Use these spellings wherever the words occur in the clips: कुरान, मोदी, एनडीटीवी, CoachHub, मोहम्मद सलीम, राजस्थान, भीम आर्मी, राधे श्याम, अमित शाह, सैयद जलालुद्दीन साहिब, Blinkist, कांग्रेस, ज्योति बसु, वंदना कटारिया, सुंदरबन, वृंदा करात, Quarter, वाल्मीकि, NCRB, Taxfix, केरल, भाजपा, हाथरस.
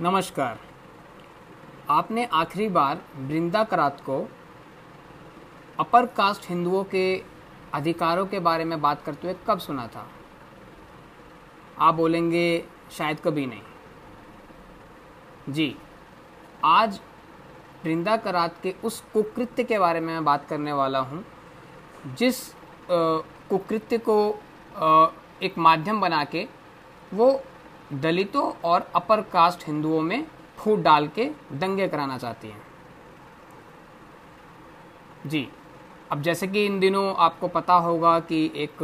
नमस्कार। आपने आखिरी बार वृंदा करात को अपर कास्ट हिंदुओं के अधिकारों के बारे में बात करते हुए कब सुना था? आप बोलेंगे शायद कभी नहीं। जी, आज वृंदा करात के उस कुकृत्य के बारे में मैं बात करने वाला हूँ जिस कुकृत्य को एक माध्यम बना के वो दलितों और अपर कास्ट हिंदुओं में फूट डाल के दंगे कराना चाहती हैं। जी, अब जैसे कि इन दिनों आपको पता होगा कि एक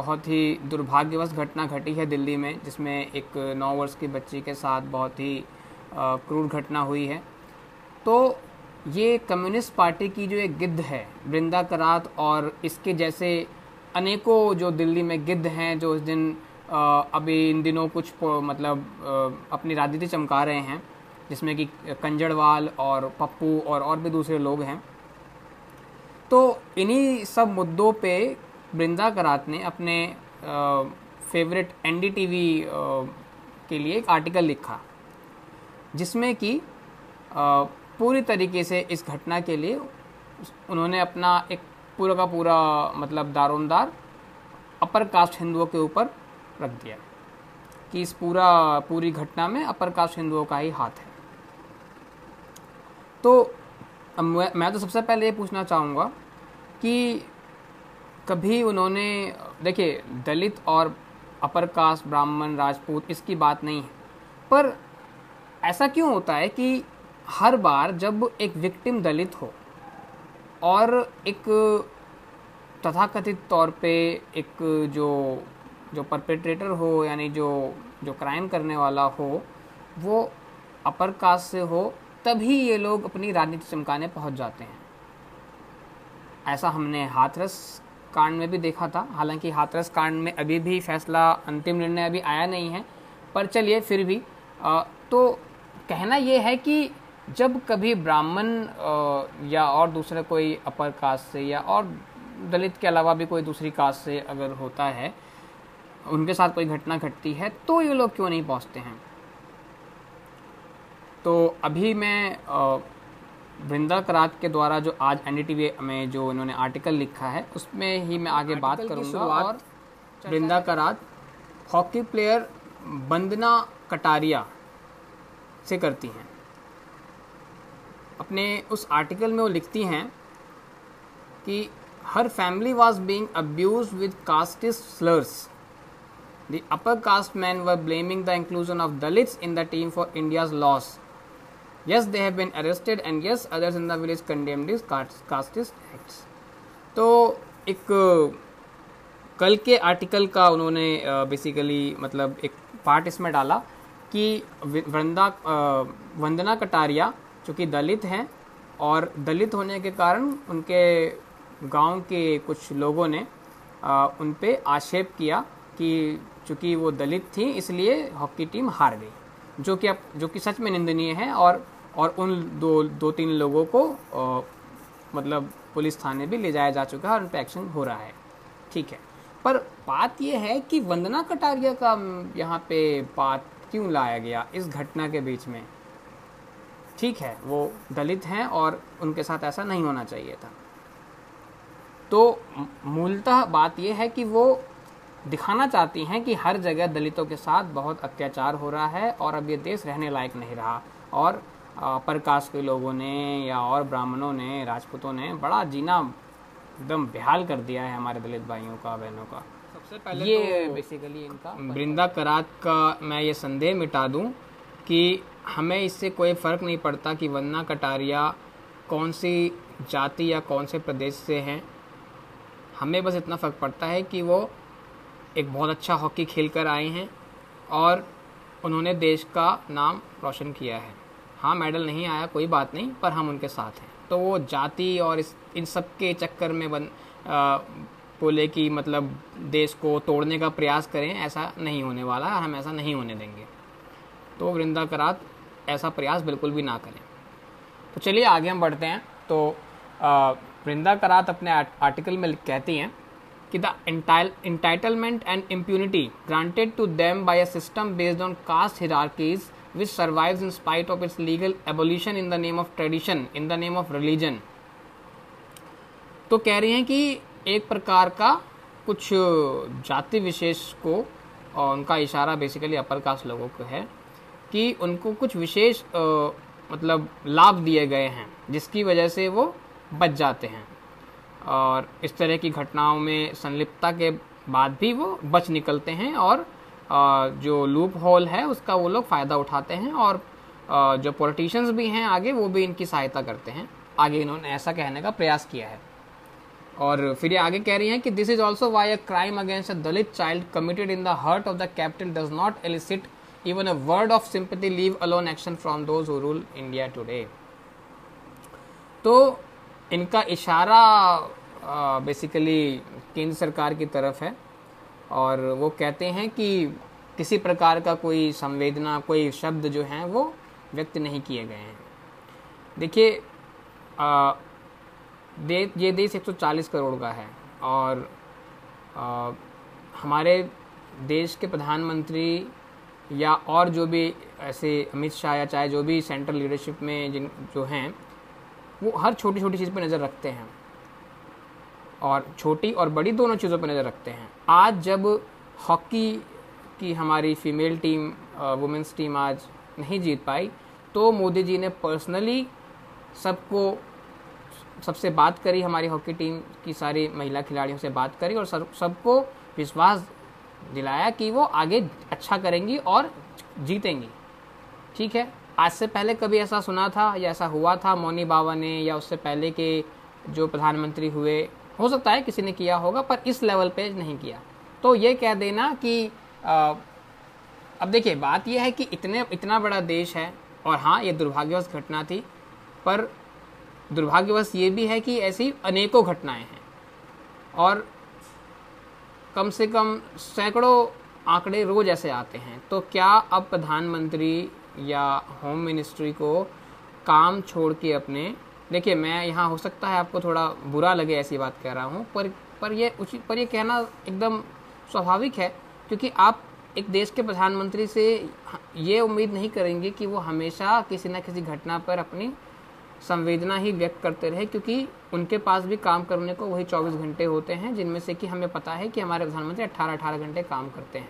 बहुत ही दुर्भाग्यवश घटना घटी है दिल्ली में, जिसमें एक 9 वर्ष की बच्ची के साथ बहुत ही क्रूर घटना हुई है। तो ये कम्युनिस्ट पार्टी की जो एक गिद्ध है वृंदा करात और इसके जैसे अनेकों जो दिल्ली में गिद्ध हैं, जो उस दिन अभी इन दिनों कुछ मतलब अपनी राजनीति चमका रहे हैं, जिसमें कि कंजड़वाल और पप्पू और भी दूसरे लोग हैं। तो इन्हीं सब मुद्दों पे वृंदा करात ने अपने फेवरेट एनडीटीवी के लिए एक आर्टिकल लिखा, जिसमें कि पूरी तरीके से इस घटना के लिए उन्होंने अपना एक पूरा का पूरा मतलब दारोमदार अपर कास्ट हिंदुओं के ऊपर रख दिया कि इस पूरी घटना में अपर कास्ट हिंदुओं का ही हाथ है। तो मैं तो सबसे पहले ये पूछना चाहूँगा कि कभी उन्होंने, देखिए दलित और अपर कास्ट, ब्राह्मण, राजपूत, इसकी बात नहीं है, पर ऐसा क्यों होता है कि हर बार जब एक विक्टिम दलित हो और एक तथाकथित तौर पे एक जो परपेट्रेटर हो, यानी जो क्राइम करने वाला हो, वो अपर कास्ट से हो, तभी ये लोग अपनी राजनीति चमकाने पहुंच जाते हैं। ऐसा हमने हाथरस कांड में भी देखा था। हालांकि हाथरस कांड में अभी भी फैसला, अंतिम निर्णय अभी आया नहीं है, पर चलिए फिर भी तो कहना ये है कि जब कभी ब्राह्मण या और दूसरे कोई अपर कास्ट से या और दलित के अलावा भी कोई दूसरी कास्ट से अगर होता है, उनके साथ कोई घटना घटती है, तो ये लोग क्यों नहीं पहुंचते हैं? तो अभी मैं वृंदा करात के द्वारा जो आज एनडीटीवी में जो इन्होंने आर्टिकल लिखा है, उसमें ही मैं आगे बात करूंगा। और वृंदा करात हॉकी प्लेयर वंदना कटारिया से करती हैं। अपने उस आर्टिकल में वो लिखती हैं कि हर family was being abused with casteist slurs. The upper caste men were blaming the inclusion of Dalits in the team for India's loss. Yes, they have been arrested and yes, others in the village condemned these casteist acts. तो एक कल के article का उन्होंने basically मतलब एक part इसमें डाला कि वंदना कटारिया चूँकि दलित हैं और दलित होने के कारण उनके गांव के कुछ लोगों ने उन पे आक्षेप किया कि चूँकि वो दलित थी इसलिए हॉकी टीम हार गई, जो कि सच में निंदनीय है। और उन दो तीन लोगों को मतलब पुलिस थाने भी ले जाया जा चुका है और उन पर एक्शन हो रहा है। ठीक है, पर बात यह है कि वंदना कटारिया का यहाँ पे बात क्यों लाया गया इस घटना के बीच में? ठीक है, वो दलित हैं और उनके साथ ऐसा नहीं होना चाहिए था। तो मूलतः बात यह है कि वो दिखाना चाहती हैं कि हर जगह दलितों के साथ बहुत अत्याचार हो रहा है और अब ये देश रहने लायक नहीं रहा, और अपर कास्ट के लोगों ने या और ब्राह्मणों ने, राजपूतों ने बड़ा जीना एकदम बेहाल कर दिया है हमारे दलित भाइयों का, बहनों का। सबसे पहले ये तो बेसिकली इनका वृंदा करात का मैं ये संदेह मिटा दूं कि हमें इससे कोई फ़र्क नहीं पड़ता कि वंदना कटारिया कौन सी जाति या कौन से प्रदेश से हैं। हमें बस इतना फ़र्क पड़ता है कि वो एक बहुत अच्छा हॉकी खेल कर आए हैं और उन्होंने देश का नाम रोशन किया है। हाँ, मेडल नहीं आया, कोई बात नहीं, पर हम उनके साथ हैं। तो वो जाति और इन सब के चक्कर में बोले कि मतलब देश को तोड़ने का प्रयास करें, ऐसा नहीं होने वाला है, हम ऐसा नहीं होने देंगे। तो वृंदा करात ऐसा प्रयास बिल्कुल भी ना करें। तो चलिए आगे हम बढ़ते हैं। तो वृंदा करात अपने आर्टिकल में कहती हैं कि the entitlement and impunity granted to them by a system based on caste hierarchies which survives in spite of its legal abolition in the name of tradition, in the name of religion। तो कह रही हैं कि एक प्रकार का कुछ जाति विशेष को, और उनका इशारा बेसिकली अपर कास्ट लोगों को है, कि उनको कुछ विशेष मतलब लाभ दिए गए हैं जिसकी वजह से वो बच जाते हैं, और इस तरह की घटनाओं में संलिप्तता के बाद भी वो बच निकलते हैं, और जो लूप होल है उसका वो लोग फ़ायदा उठाते हैं, और जो पॉलिटिशियंस भी हैं आगे वो भी इनकी सहायता करते हैं। आगे इन्होंने ऐसा कहने का प्रयास किया है। और फिर ये आगे कह रही हैं कि this is also why a crime against a Dalit child committed in the heart of the capital does not elicit even a word of sympathy, leave alone action from those who rule India today. तो इनका इशारा basically केंद्र सरकार की तरफ है, और वो कहते हैं कि किसी प्रकार का कोई संवेदना, कोई शब्द जो हैं वो व्यक्त नहीं किए गए हैं। देखिए ये देश 140 करोड़ का है, और हमारे देश के प्रधानमंत्री या और जो भी ऐसे अमित शाह या चाहे जो भी सेंट्रल लीडरशिप में जिन जो हैं वो हर छोटी छोटी चीज़ पर नज़र रखते हैं, और छोटी और बड़ी दोनों चीज़ों पर नज़र रखते हैं। आज जब हॉकी की हमारी फीमेल टीम, वुमेंस टीम आज नहीं जीत पाई, तो मोदी जी ने पर्सनली सबको, सबसे बात करी, हमारी हॉकी टीम की सारी महिला खिलाड़ियों से बात करी, और सबको विश्वास दिलाया कि वो आगे अच्छा करेंगी और जीतेंगी। ठीक है, आज से पहले कभी ऐसा सुना था या ऐसा हुआ था मौनी बाबा ने, या उससे पहले के जो प्रधानमंत्री हुए, हो सकता है किसी ने किया होगा, पर इस लेवल पे नहीं किया। तो ये कह देना कि अब देखिए बात यह है कि इतना बड़ा देश है, और हाँ ये दुर्भाग्यवश घटना थी, पर दुर्भाग्यवश ये भी है कि ऐसी अनेकों घटनाएं हैं, और कम से कम सैकड़ों आंकड़े रोज़ ऐसे आते हैं। तो क्या अब प्रधानमंत्री या होम मिनिस्ट्री को काम छोड़ के अपने, देखिए मैं यहाँ हो सकता है आपको थोड़ा बुरा लगे ऐसी बात कह रहा हूँ, पर ये कहना एकदम स्वाभाविक है, क्योंकि आप एक देश के प्रधानमंत्री से ये उम्मीद नहीं करेंगे कि वो हमेशा किसी न किसी घटना पर अपनी संवेदना ही व्यक्त करते रहे, क्योंकि उनके पास भी काम करने को वही 24 घंटे होते हैं, जिनमें से कि हमें पता है कि हमारे प्रधानमंत्री 18-18 घंटे काम करते हैं।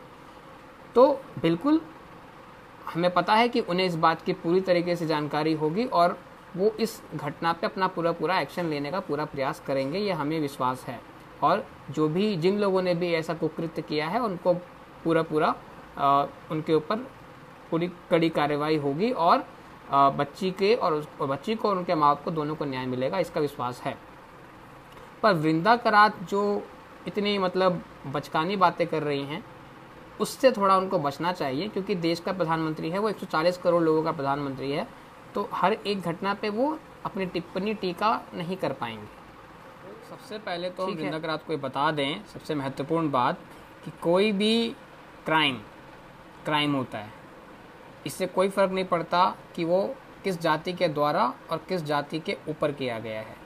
तो बिल्कुल हमें पता है कि उन्हें इस बात की पूरी तरीके से जानकारी होगी, और वो इस घटना पे अपना पूरा एक्शन लेने का पूरा प्रयास करेंगे, ये हमें विश्वास है। और जो भी जिन लोगों ने भी ऐसा कुकृत्य किया है उनको उनके ऊपर पूरी कड़ी कार्रवाई होगी, और बच्ची को और उनके माँ बाप को दोनों को न्याय मिलेगा, इसका विश्वास है। पर वृंदा करात जो इतनी मतलब बचकानी बातें कर रही हैं, उससे थोड़ा उनको बचना चाहिए, क्योंकि देश का प्रधानमंत्री है, वो 140 करोड़ लोगों का प्रधानमंत्री है, तो हर एक घटना पे वो अपनी टिप्पणी टीका नहीं कर पाएंगे। सबसे पहले तो हम वृंदा करात को बता दें, सबसे महत्वपूर्ण बात, कि कोई भी क्राइम होता है, इससे कोई फ़र्क नहीं पड़ता कि वो किस जाति के द्वारा और किस जाति के ऊपर किया गया है,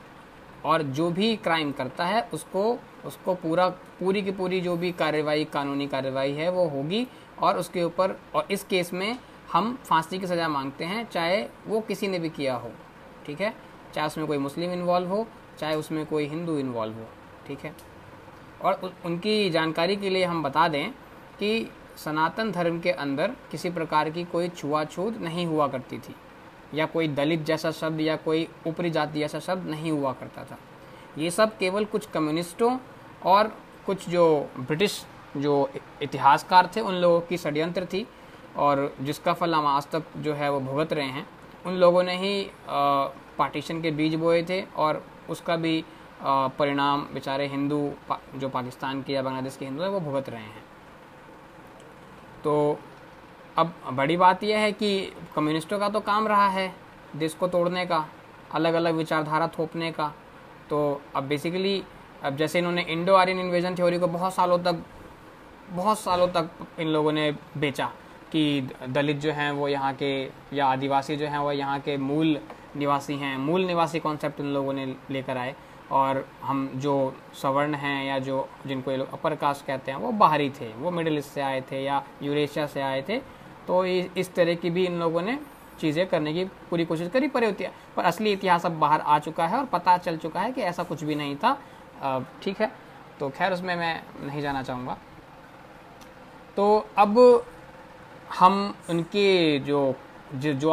और जो भी क्राइम करता है उसको पूरी की पूरी जो भी कार्रवाई, कानूनी कार्रवाई है वो होगी, और उसके ऊपर, और इस केस में हम फांसी की सज़ा मांगते हैं, चाहे वो किसी ने भी किया हो। ठीक है, चाहे उसमें कोई मुस्लिम इन्वॉल्व हो, चाहे उसमें कोई हिंदू इन्वॉल्व हो। ठीक है, और उनकी जानकारी के लिए हम बता दें कि सनातन धर्म के अंदर किसी प्रकार की कोई छुआछूत नहीं हुआ करती थी, या कोई दलित जैसा शब्द या कोई ऊपरी जाति जैसा शब्द नहीं हुआ करता था। ये सब केवल कुछ कम्युनिस्टों और कुछ जो ब्रिटिश जो इतिहासकार थे उन लोगों की षड्यंत्र थी, और जिसका फल हम आज तक जो है वो भुगत रहे हैं। उन लोगों ने ही पार्टीशन के बीज बोए थे, और उसका भी परिणाम बेचारे हिंदू जो पाकिस्तान के या बांग्लादेश के हिंदू हैं वो भुगत रहे हैं। तो अब बड़ी बात यह है कि कम्युनिस्टों का तो काम रहा है देश को तोड़ने का, अलग अलग विचारधारा थोपने का। तो अब बेसिकली अब जैसे इन्होंने इंडो आर्यन इन्वेजन थ्योरी को बहुत सालों तक इन लोगों ने बेचा कि दलित जो हैं वो यहाँ के, या आदिवासी जो हैं वो यहाँ के मूल निवासी हैं। मूल निवासी कॉन्सेप्ट उन लोगों ने लेकर आए, और हम जो सवर्ण हैं या जो जिनको ये लोग अपर कास्ट कहते हैं वो बाहरी थे, वो मिडिल ईस्ट से आए थे या यूरेशिया से आए थे, तो इस तरह की भी इन लोगों ने चीज़ें करने की पूरी कोशिश करी पड़े होती है, पर असली इतिहास अब बाहर आ चुका है और पता चल चुका है कि ऐसा कुछ भी नहीं था। ठीक है, तो खैर उसमें मैं नहीं जाना चाहूँगा। तो अब हम उनके जो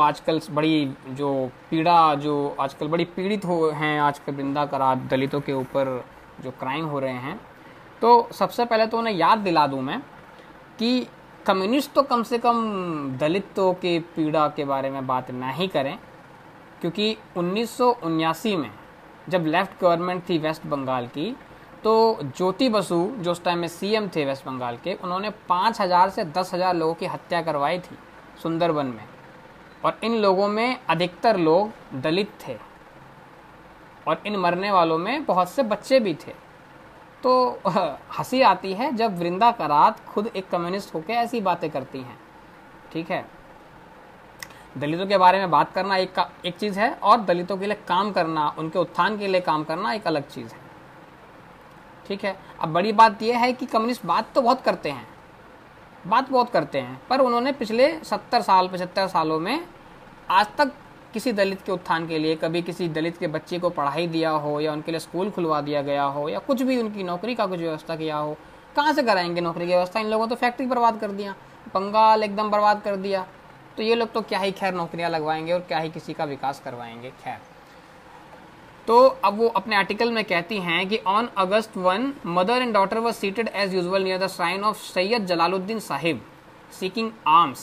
आजकल बड़ी आजकल बड़ी पीड़ित हो हैं, आजकल वृंदा करात दलितों के ऊपर जो क्राइम हो रहे हैं, तो सबसे पहले तो उन्हें याद दिला दूं मैं कि कम्युनिस्ट तो कम से कम दलितों के पीड़ा के बारे में बात ना ही करें, क्योंकि 1979 में जब लेफ्ट गवर्नमेंट थी वेस्ट बंगाल की, तो ज्योति बसु जो उस टाइम में सीएम थे वेस्ट बंगाल के, उन्होंने 5,000 से 10,000 लोगों की हत्या करवाई थी सुंदरबन में, और इन लोगों में अधिकतर लोग दलित थे और इन मरने वालों में बहुत से बच्चे भी थे। तो हंसी आती है जब वृंदा करात खुद एक कम्युनिस्ट होकर ऐसी बातें करती हैं। ठीक है, दलितों के बारे में बात करना एक चीज़ है और दलितों के लिए काम करना, उनके उत्थान के लिए काम करना एक अलग चीज़ है। ठीक है, अब बड़ी बात यह है कि कम्युनिस्ट बात बहुत करते हैं, पर उन्होंने पिछले 75 सालों में आज तक किसी दलित के उत्थान के लिए, कभी किसी दलित के बच्चे को पढ़ाई दिया हो या उनके लिए स्कूल खुलवा दिया गया हो या कुछ भी उनकी नौकरी का कुछ व्यवस्था किया हो। कहाँ से कराएंगे नौकरी की व्यवस्था? इन लोगों तो फैक्ट्री बर्बाद कर दिया, बंगाल एकदम बर्बाद कर दिया, तो ये लोग तो क्या ही खैर नौकरियाँ लगवाएंगे और क्या ही किसी का विकास करवाएंगे। खैर, तो अब वो अपने आर्टिकल में कहती हैं कि on August 1 mother and daughter were seated as usual near the shrine of सैयद जलालुद्दीन साहिब seeking alms.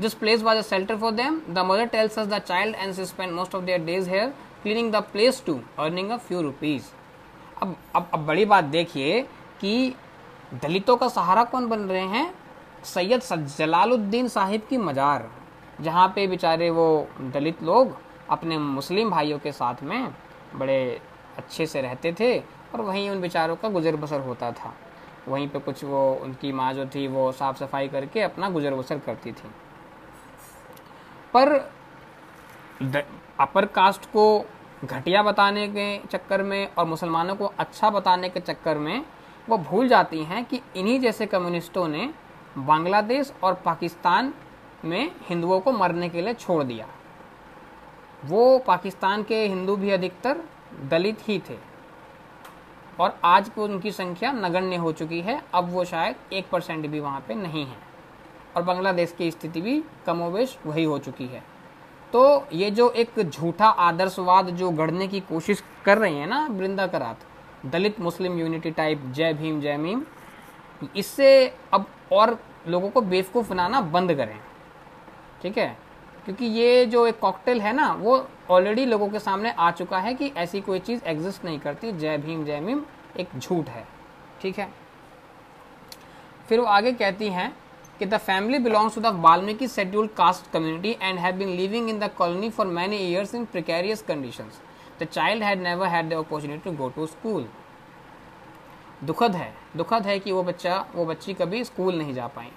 This place was a shelter for them. The mother tells us the child and she spend most of their days here cleaning the place to earning a few rupees. अब बड़ी बात देखिए कि दलितों का सहारा कौन बन रहे हैं? सैयद जलालुद्दीन साहिब की मज़ार, जहाँ पे बेचारे वो दलित लोग अपने मुस्लिम भाइयों के साथ में बड़े अच्छे से रहते थे और वहीं उन बेचारों का गुजर बसर होता था। वहीं पे कुछ वो उनकी माँ जो थी वो साफ़ सफाई करके अपना गुजर बसर करती थी। पर अपर कास्ट को घटिया बताने के चक्कर में और मुसलमानों को अच्छा बताने के चक्कर में वो भूल जाती हैं कि इन्हीं जैसे कम्युनिस्टों ने बांग्लादेश और पाकिस्तान में हिंदुओं को मरने के लिए छोड़ दिया। वो पाकिस्तान के हिंदू भी अधिकतर दलित ही थे और आज को उनकी संख्या नगण्य हो चुकी है। अब वो शायद 1% भी वहाँ पे नहीं है और बांग्लादेश की स्थिति भी कमोबेश वही हो चुकी है। तो ये जो एक झूठा आदर्शवाद जो गढ़ने की कोशिश कर रही है ना वृंदा करात, दलित मुस्लिम यूनिटी टाइप जय भीम जय मीम, इससे अब और लोगों को बेवकूफ़ बनाना बंद करें। ठीक है, क्योंकि ये जो एक कॉकटेल है ना वो ऑलरेडी लोगों के सामने आ चुका है कि ऐसी कोई चीज़ एग्जिस्ट नहीं करती, जय भीम जय भीम एक झूठ है। ठीक है, फिर वो आगे कहती हैं कि the family belongs to the वाल्मीकि scheduled caste community and have been living in the colony for many years in precarious conditions. The child had never had the opportunity to go to school. दुखद है कि वो बच्ची कभी school नहीं जा पाई।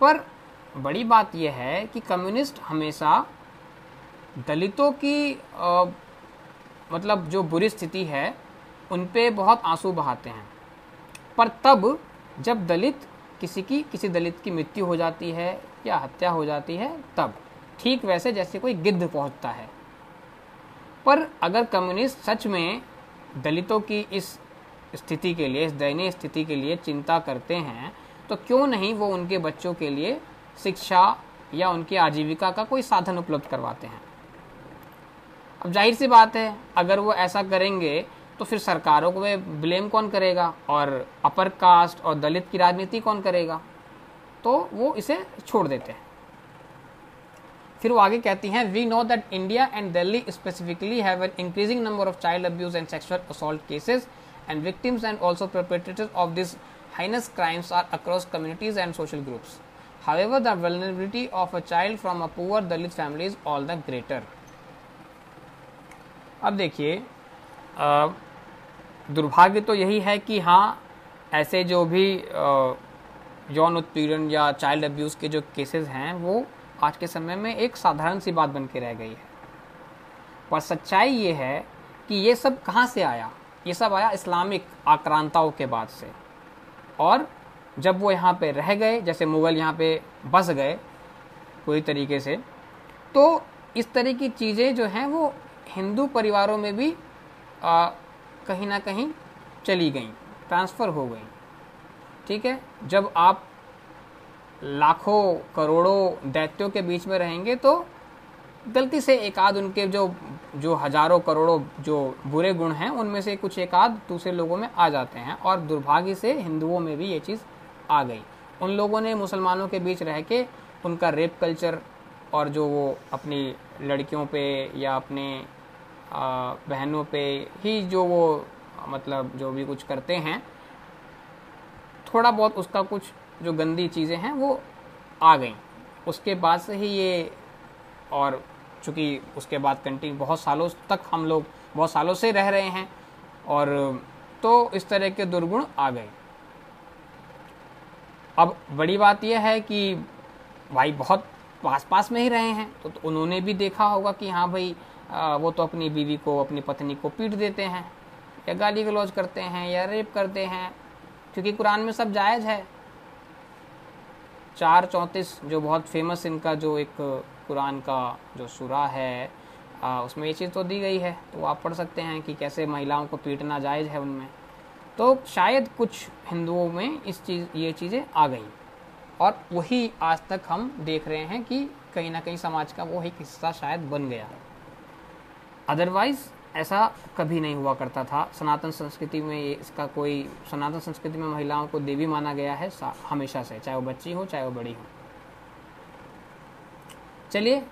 पर बड़ी बात यह है कि कम्युनिस्ट हमेशा दलितों की मतलब जो बुरी स्थिति है उन पे बहुत आंसू बहाते हैं, पर तब जब किसी दलित की मृत्यु हो जाती है या हत्या हो जाती है तब, ठीक वैसे जैसे कोई गिद्ध पहुंचता है। पर अगर कम्युनिस्ट सच में दलितों की इस स्थिति के लिए, इस दयनीय स्थिति के लिए चिंता करते हैं, तो क्यों नहीं वो उनके बच्चों के लिए शिक्षा या उनकी आजीविका का कोई साधन उपलब्ध करवाते हैं? अब जाहिर सी बात है, अगर वो ऐसा करेंगे तो फिर सरकारों को ब्लेम कौन करेगा और अपर कास्ट और दलित की राजनीति कौन करेगा? तो वो इसे छोड़ देते हैं। फिर वो आगे कहती हैं, we know that India and Delhi specifically have an increasing number of child abuse and sexual assault cases and victims and also perpetrators of this heinous crimes are across communities and social groups. However, the vulnerability of a child from a poor Dalit family is all the greater. अब देखिए, दुर्भाग्य तो यही है कि हाँ, ऐसे जो भी यौन उत्पीड़न या चाइल्ड अब्यूज़ के जो केसेस हैं वो आज के समय में एक साधारण सी बात बन के रह गई है। पर सच्चाई ये है कि ये सब कहाँ से आया? ये सब आया इस्लामिक आक्रांताओं के बाद से। और जब वो यहाँ पे रह गए, जैसे मुग़ल यहाँ पे बस गए, पूरी तरीके से। तो इस तरह की चीज़ें जो हैं वो हिंदू परिवारों में भी कहीं ना कहीं चली गई, ट्रांसफ़र हो गई। ठीक है, जब आप लाखों करोड़ों दैत्यों के बीच में रहेंगे तो गलती से एक आध उनके जो हजारों करोड़ों जो बुरे गुण हैं उनमें से कुछ एक आध दूसरे लोगों में आ जाते हैं, और दुर्भाग्य से हिंदुओं में भी ये चीज़ आ गई। उन लोगों ने मुसलमानों के बीच रह के उनका रेप कल्चर और जो वो अपनी लड़कियों पे या अपने बहनों पे ही जो वो मतलब जो भी कुछ करते हैं, थोड़ा बहुत उसका कुछ जो गंदी चीज़ें हैं वो आ गई। उसके बाद से ही ये, और चूँकि उसके बाद कंटिन्यू बहुत सालों तक हम लोग बहुत सालों से रह रहे हैं, और तो इस तरह के दुर्गुण आ गए। अब बड़ी बात यह है कि भाई बहुत पास पास में ही रहे हैं तो उन्होंने भी देखा होगा कि हाँ भाई वो तो अपनी बीवी को, अपनी पत्नी को पीट देते हैं या गाली गलौज करते हैं या रेप करते हैं, क्योंकि कुरान में सब जायज़ है। 4:34 जो बहुत फेमस इनका जो एक कुरान का जो सूरा है उसमें ये चीज़ तो दी गई है, तो आप पढ़ सकते हैं कि कैसे महिलाओं को पीटना जायज़ है उनमें। तो शायद कुछ हिंदुओं में इस चीज़ ये चीज़ें आ गई, और वही आज तक हम देख रहे हैं कि कहीं ना कहीं समाज का वो एक हिस्सा शायद बन गया। अदरवाइज़ ऐसा कभी नहीं हुआ करता था। सनातन संस्कृति में सनातन संस्कृति में महिलाओं को देवी माना गया है हमेशा से, चाहे वो बच्ची हो चाहे वो बड़ी हो। चलिए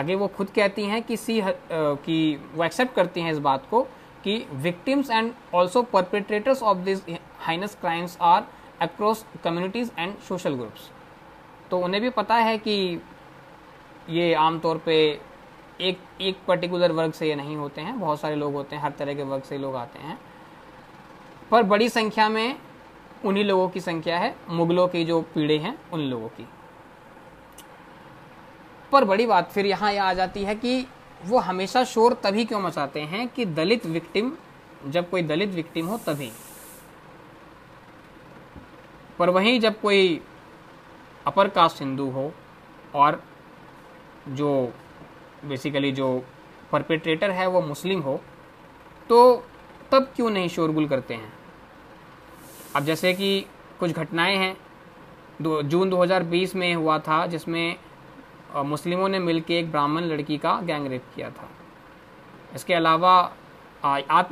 आगे वो खुद कहती हैं कि कि वो एक्सेप्ट करती हैं इस बात को कि victims and also perpetrators of this heinous crimes are across communities and social groups. तो उन्हें भी पता है कि ये आमतौर पे एक पर्टिकुलर वर्ग से ये नहीं होते हैं, बहुत सारे लोग होते हैं, हर तरह के वर्ग से लोग आते हैं, पर बड़ी संख्या में उन्हीं लोगों की संख्या है, मुगलों की जो पीढ़ी हैं उन लोगों की। पर बड़ी बात फिर यहाँ यह आ जाती है कि वो हमेशा शोर तभी क्यों मचाते हैं कि दलित विक्टिम, जब कोई दलित विक्टिम हो तभी, पर वहीं जब कोई अपर कास्ट हिंदू हो और जो बेसिकली जो परपेट्रेटर है वो मुस्लिम हो तो तब क्यों नहीं शोरगुल करते हैं। अब जैसे कि कुछ घटनाएं हैं, जून 2020 में हुआ था जिसमें मुस्लिमों ने मिलकर एक ब्राह्मण लड़की का गैंग रेप किया था। इसके अलावा आप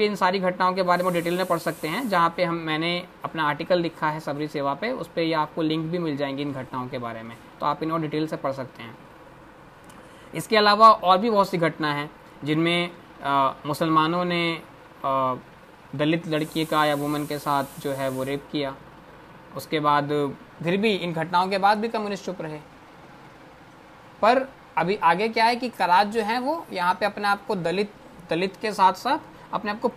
इन सारी घटनाओं के बारे में डिटेल में पढ़ सकते हैं, जहाँ पे मैंने अपना आर्टिकल लिखा है सबरी सेवा पे, उस पर यह आपको लिंक भी मिल जाएंगी इन घटनाओं के बारे में, तो आप इन और डिटेल से पढ़ सकते हैं। इसके अलावा और भी बहुत सी घटना हैं जिनमें मुसलमानों ने दलित लड़की का या वुमेन के साथ जो है वो रेप किया। उसके बाद फिर भी इन घटनाओं के बाद भी कम्युनिस्ट चुप रहे, पर अभी आगे क्या है कि करात जो है वो यहाँ पे अपने आप को दलित के साथ साथ अपने आप को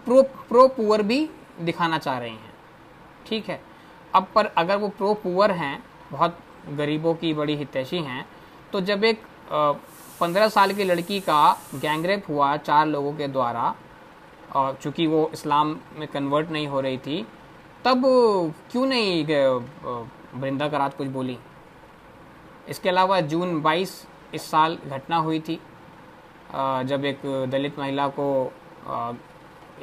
प्रो पुअर भी दिखाना चाह रही हैं। ठीक है, अब पर अगर वो प्रो पुअर हैं, बहुत गरीबों की बड़ी हितैषी हैं, तो जब एक 15 साल की लड़की का गैंगरेप हुआ 4 लोगों के द्वारा, और चूँकि वो इस्लाम में कन्वर्ट नहीं हो रही थी, तब क्यों नहीं वृंदा करात कुछ बोली। इसके अलावा जून 22 इस साल घटना हुई थी जब एक दलित महिला को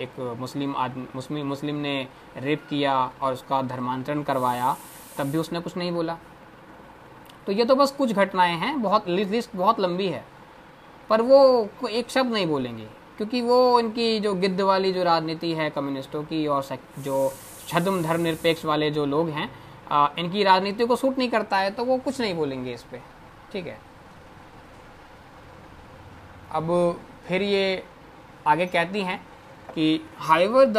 एक मुस्लिम ने रेप किया और उसका धर्मांतरण करवाया, तब भी उसने कुछ नहीं बोला। तो ये तो बस कुछ घटनाएं हैं, बहुत लिस्ट बहुत लंबी है, पर वो एक शब्द नहीं बोलेंगे क्योंकि वो इनकी जो गिद्ध वाली जो राजनीति है कम्युनिस्टों की और जो छद्म धर्मनिरपेक्ष वाले जो लोग हैं इनकी राजनीति को सूट नहीं करता है, तो वो कुछ नहीं बोलेंगे इस पर। ठीक है, अब फिर ये आगे कहती हैं कि however the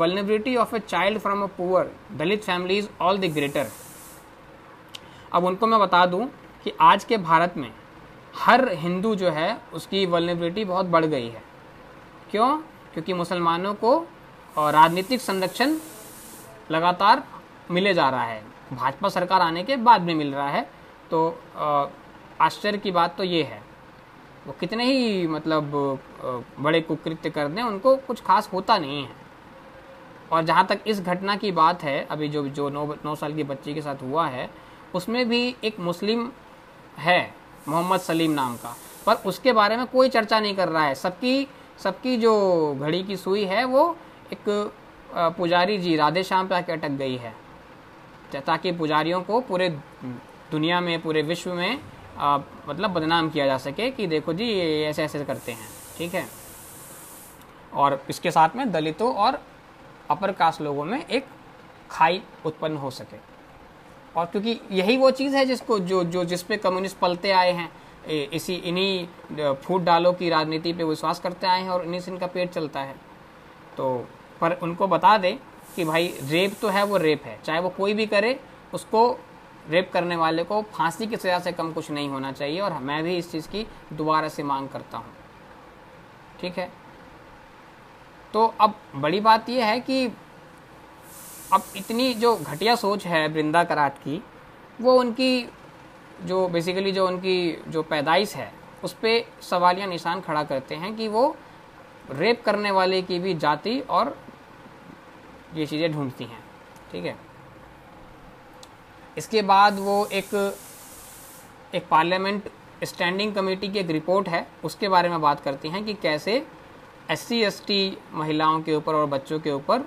vulnerability of a child from a poor Dalit family is all the greater. अब उनको मैं बता दूं कि आज के भारत में हर हिंदू जो है उसकी वल्नरेबिलिटी बहुत बढ़ गई है। क्यों? क्योंकि मुसलमानों को राजनीतिक संरक्षण लगातार मिले जा रहा है, भाजपा सरकार आने के बाद में मिल रहा है। तो आश्चर्य की बात तो ये है, वो कितने ही मतलब बड़े कुकृत्य कर दें उनको कुछ खास होता नहीं है। और जहाँ तक इस घटना की बात है, अभी जो 9 साल की बच्ची के साथ हुआ है, उसमें भी एक मुस्लिम है मोहम्मद सलीम नाम का, पर उसके बारे में कोई चर्चा नहीं कर रहा है। सबकी जो घड़ी की सुई है वो एक पुजारी जी राधे श्याम पर आके अटक गई है, ताकि पुजारियों को पूरे दुनिया में पूरे विश्व में मतलब बदनाम किया जा सके कि देखो जी ये ऐसे ऐसे करते हैं, ठीक है। और इसके साथ में दलितों और अपर कास्ट लोगों में एक खाई उत्पन्न हो सके, और क्योंकि यही वो चीज़ है जिसको जिसपे कम्युनिस्ट पलते आए हैं, इसी इन्हीं फूट डालो की राजनीति पे विश्वास करते आए हैं और इन्हीं से इनका पेट चलता है। तो पर उनको बता दें कि भाई रेप तो है वो रेप है, चाहे वो कोई भी करे, उसको रेप करने वाले को फांसी की सज़ा से कम कुछ नहीं होना चाहिए, और मैं भी इस चीज़ की दोबारा से मांग करता हूँ, ठीक है। तो अब बड़ी बात यह है कि अब इतनी जो घटिया सोच है वृंदा करात की, वो उनकी जो बेसिकली जो उनकी जो पैदाइश है उस पर सवालिया निशान खड़ा करते हैं कि वो रेप करने वाले की भी जाति और ये चीज़ें ढूंढती हैं, ठीक है। इसके बाद वो एक पार्लियामेंट स्टैंडिंग कमेटी की एक रिपोर्ट है, उसके बारे में बात करती हैं कि कैसे SC/ST महिलाओं के ऊपर और बच्चों के ऊपर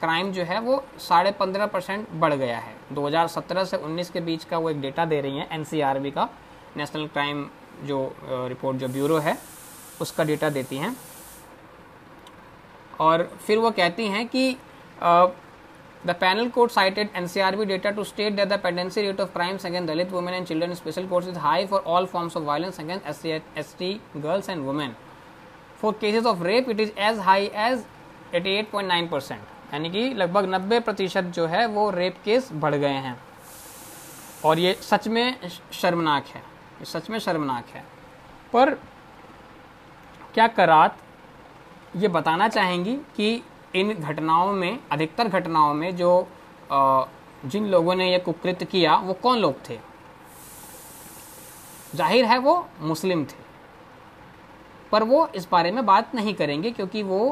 क्राइम जो है वो 15.5% बढ़ गया है। 2017 से 19 के बीच का वो एक डेटा दे रही है, NCRB का नेशनल क्राइम जो रिपोर्ट जो ब्यूरो है उसका डेटा देती हैं। और फिर वो कहती हैं कि the panel court cited NCRB data to state that the pendency rate of crimes against Dalit women and children special courts is high for all forms of violence against SC/ST girls and women. For cases of rape it is as high as 88.9%, यानी कि लगभग 90% जो है वो rape case बढ़ गए हैं, और ये सच में शर्मनाक है, सच में शर्मनाक है। पर क्या करात ये बताना चाहेंगी कि इन घटनाओं में, अधिकतर घटनाओं में जो जिन लोगों ने ये कुकृत्य किया वो कौन लोग थे? जाहिर है वो मुस्लिम थे, पर वो इस बारे में बात नहीं करेंगे क्योंकि वो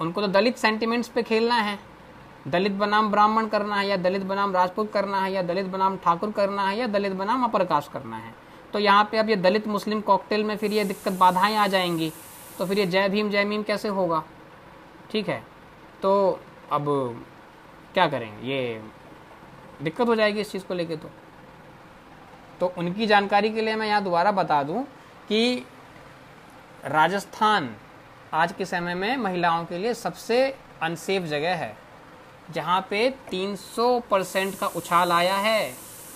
उनको तो दलित सेंटिमेंट्स पे खेलना है, दलित बनाम ब्राह्मण करना है, या दलित बनाम राजपूत करना है, या दलित बनाम ठाकुर करना है, या दलित बनाम अपर कास्ट करना है। तो यहाँ पे अब ये दलित मुस्लिम कॉकटेल में फिर ये दिक्कत बाधाएं आ जाएंगी, तो फिर ये जय भीम कैसे होगा, ठीक है। तो अब क्या करेंगे, ये दिक्कत हो जाएगी इस चीज़ को लेके। तो उनकी जानकारी के लिए मैं यहाँ दोबारा बता दूँ कि राजस्थान आज के समय में महिलाओं के लिए सबसे अनसेफ जगह है, जहाँ पे 300% का उछाल आया है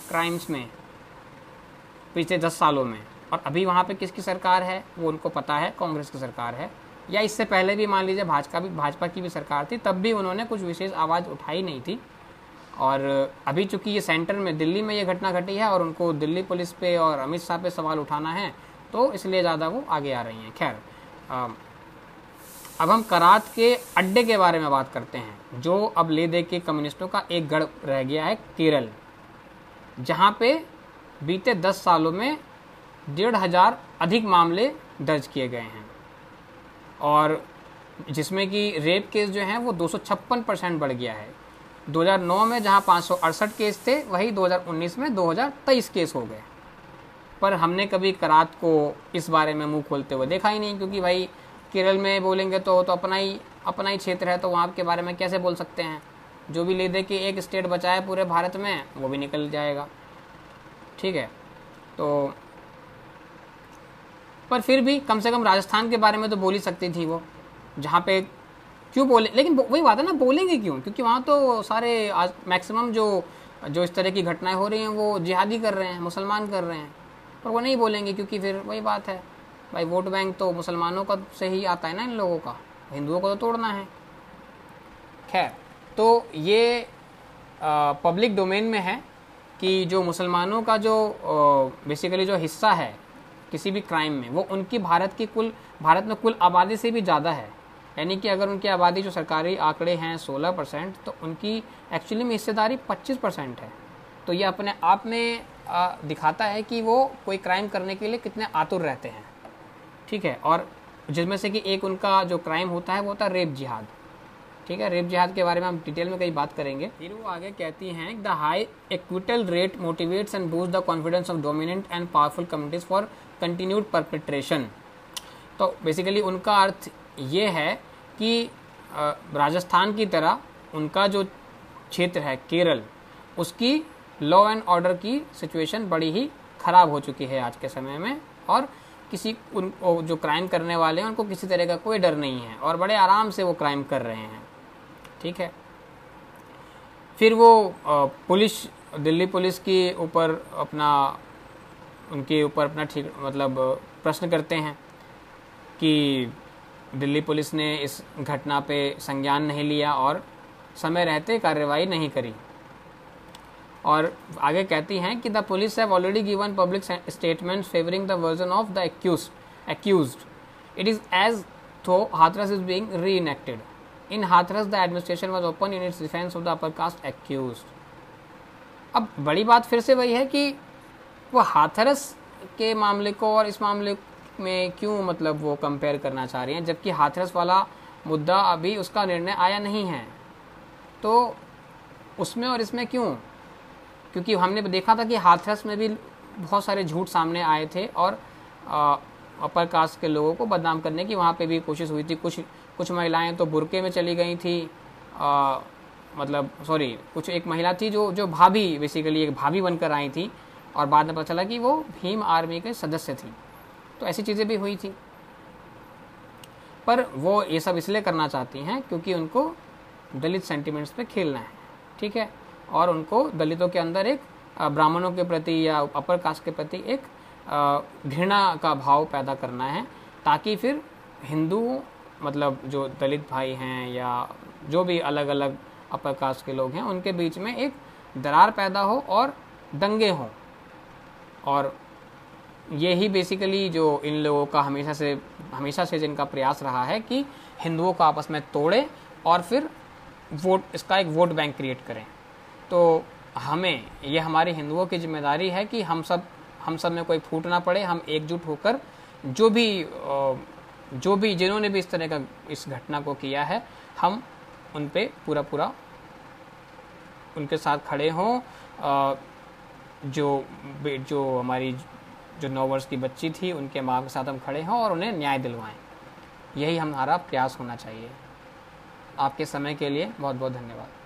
क्राइम्स में पिछले 10 सालों में। और अभी वहाँ पे किसकी सरकार है वो उनको पता है, कांग्रेस की सरकार है, या इससे पहले भी मान लीजिए भाजपा की भी सरकार थी, तब भी उन्होंने कुछ विशेष आवाज़ उठाई नहीं थी। और अभी चूँकि ये सेंटर में दिल्ली में ये घटना घटी है और उनको दिल्ली पुलिस पे और अमित शाह पे सवाल उठाना है, तो इसलिए ज़्यादा वो आगे आ रही हैं। खैर, अब हम करात के अड्डे के बारे में बात करते हैं, जो अब ले दे के कम्युनिस्टों का एक गढ़ रह गया है, केरल, जहाँ पे बीते 10 सालों में 1,500 अधिक मामले दर्ज किए गए हैं, और जिसमें कि रेप केस जो हैं वो 256% बढ़ गया है। 2009 में जहाँ 568 केस थे, वही 2019 में 2023 केस हो गए। पर हमने कभी करात को इस बारे में मुँह खोलते हुए देखा ही नहीं, क्योंकि भाई केरल में बोलेंगे तो अपना ही क्षेत्र है, तो वहाँ के बारे में कैसे बोल सकते हैं। जो भी ले दे के एक स्टेट बचा है पूरे भारत में, वो भी निकल जाएगा, ठीक है। तो पर फिर भी कम से कम राजस्थान के बारे में तो बोल ही सकती थी वो, जहाँ पे क्यों बोले, लेकिन वही बात है ना, बोलेंगे क्यों, क्योंकि वहाँ तो सारे मैक्सिमम जो इस तरह की घटनाएँ हो रही हैं वो जिहादी कर रहे हैं, मुसलमान कर रहे हैं, पर वो नहीं बोलेंगे क्योंकि फिर वही बात है भाई, वोट बैंक तो मुसलमानों का से ही आता है ना, इन लोगों का, हिंदुओं को तो तोड़ना है। खैर, तो ये पब्लिक डोमेन में है कि जो मुसलमानों का जो बेसिकली जो हिस्सा है किसी भी क्राइम में, वो उनकी भारत में कुल आबादी से भी ज़्यादा है। यानी कि अगर उनकी आबादी जो सरकारी आंकड़े हैं 16%, तो उनकी एक्चुअली में हिस्सेदारी 25% है। तो ये अपने आप में दिखाता है कि वो कोई क्राइम करने के लिए कितने आतुर रहते हैं, ठीक है। और जिसमें से कि एक उनका जो क्राइम होता है वो होता है रेप जिहाद, ठीक है। रेप जिहाद के बारे में हम डिटेल में कई बात करेंगे। फिर वो आगे कहती हैं the high acquittal rate motivates and boost the confidence of dominant and powerful communities for continued perpetration. तो बेसिकली उनका अर्थ ये है कि राजस्थान की तरह उनका जो क्षेत्र है केरल, उसकी लॉ एंड ऑर्डर की सिचुएशन बड़ी ही ख़राब हो चुकी है आज के समय में, और किसी उन जो क्राइम करने वाले हैं उनको किसी तरह का कोई डर नहीं है और बड़े आराम से वो क्राइम कर रहे हैं, ठीक है। फिर वो पुलिस, दिल्ली पुलिस के ऊपर अपना ठीक मतलब प्रश्न करते हैं कि दिल्ली पुलिस ने इस घटना पे संज्ञान नहीं लिया और समय रहते कार्रवाई नहीं करी। और आगे कहती हैं कि the police have already given public statements favouring the version of the accused. It is as though हाथरस is being reenacted. In हाथरस the administration was open in its defence of the upper caste accused. अब बड़ी बात फिर से वही है कि वो हाथरस के मामले को और इस मामले में क्यों मतलब वो कंपेयर करना चाह रही हैं, जबकि हाथरस वाला मुद्दा अभी उसका निर्णय आया नहीं है। तो उसमें और इसमें क्यों? क्योंकि हमने देखा था कि हाथरस में भी बहुत सारे झूठ सामने आए थे और अपर कास्ट के लोगों को बदनाम करने की वहाँ पे भी कोशिश हुई थी। कुछ महिलाएं तो बुरके में चली गई थी, कुछ एक महिला थी जो भाभी, बेसिकली एक भाभी बनकर आई थी और बाद में पता चला कि वो भीम आर्मी के सदस्य थी। तो ऐसी चीज़ें भी हुई थी, पर वो ये सब इसलिए करना चाहती हैं क्योंकि उनको दलित सेंटिमेंट्स पे खेलना है, ठीक है। और उनको दलितों के अंदर एक ब्राह्मणों के प्रति या अपर कास्ट के प्रति एक घृणा का भाव पैदा करना है, ताकि फिर हिंदुओं जो दलित भाई हैं या जो भी अलग अलग अपर कास्ट के लोग हैं उनके बीच में एक दरार पैदा हो और दंगे हों। और यही बेसिकली जो इन लोगों का हमेशा से जिनका प्रयास रहा है कि हिंदुओं को आपस में तोड़े और फिर इसका एक वोट बैंक क्रिएट करें। तो हमें यह हमारे हिंदुओं की जिम्मेदारी है कि हम सब में कोई फूट ना पड़े। हम एकजुट होकर जो भी जिन्होंने भी इस तरह का इस घटना को किया है, हम उन पे पूरा उनके साथ खड़े हों। जो हमारी 9 वर्ष की बच्ची थी उनके माँ के साथ हम खड़े हों और उन्हें न्याय दिलवाएं। यही हमारा प्रयास होना चाहिए। आपके समय के लिए बहुत बहुत धन्यवाद।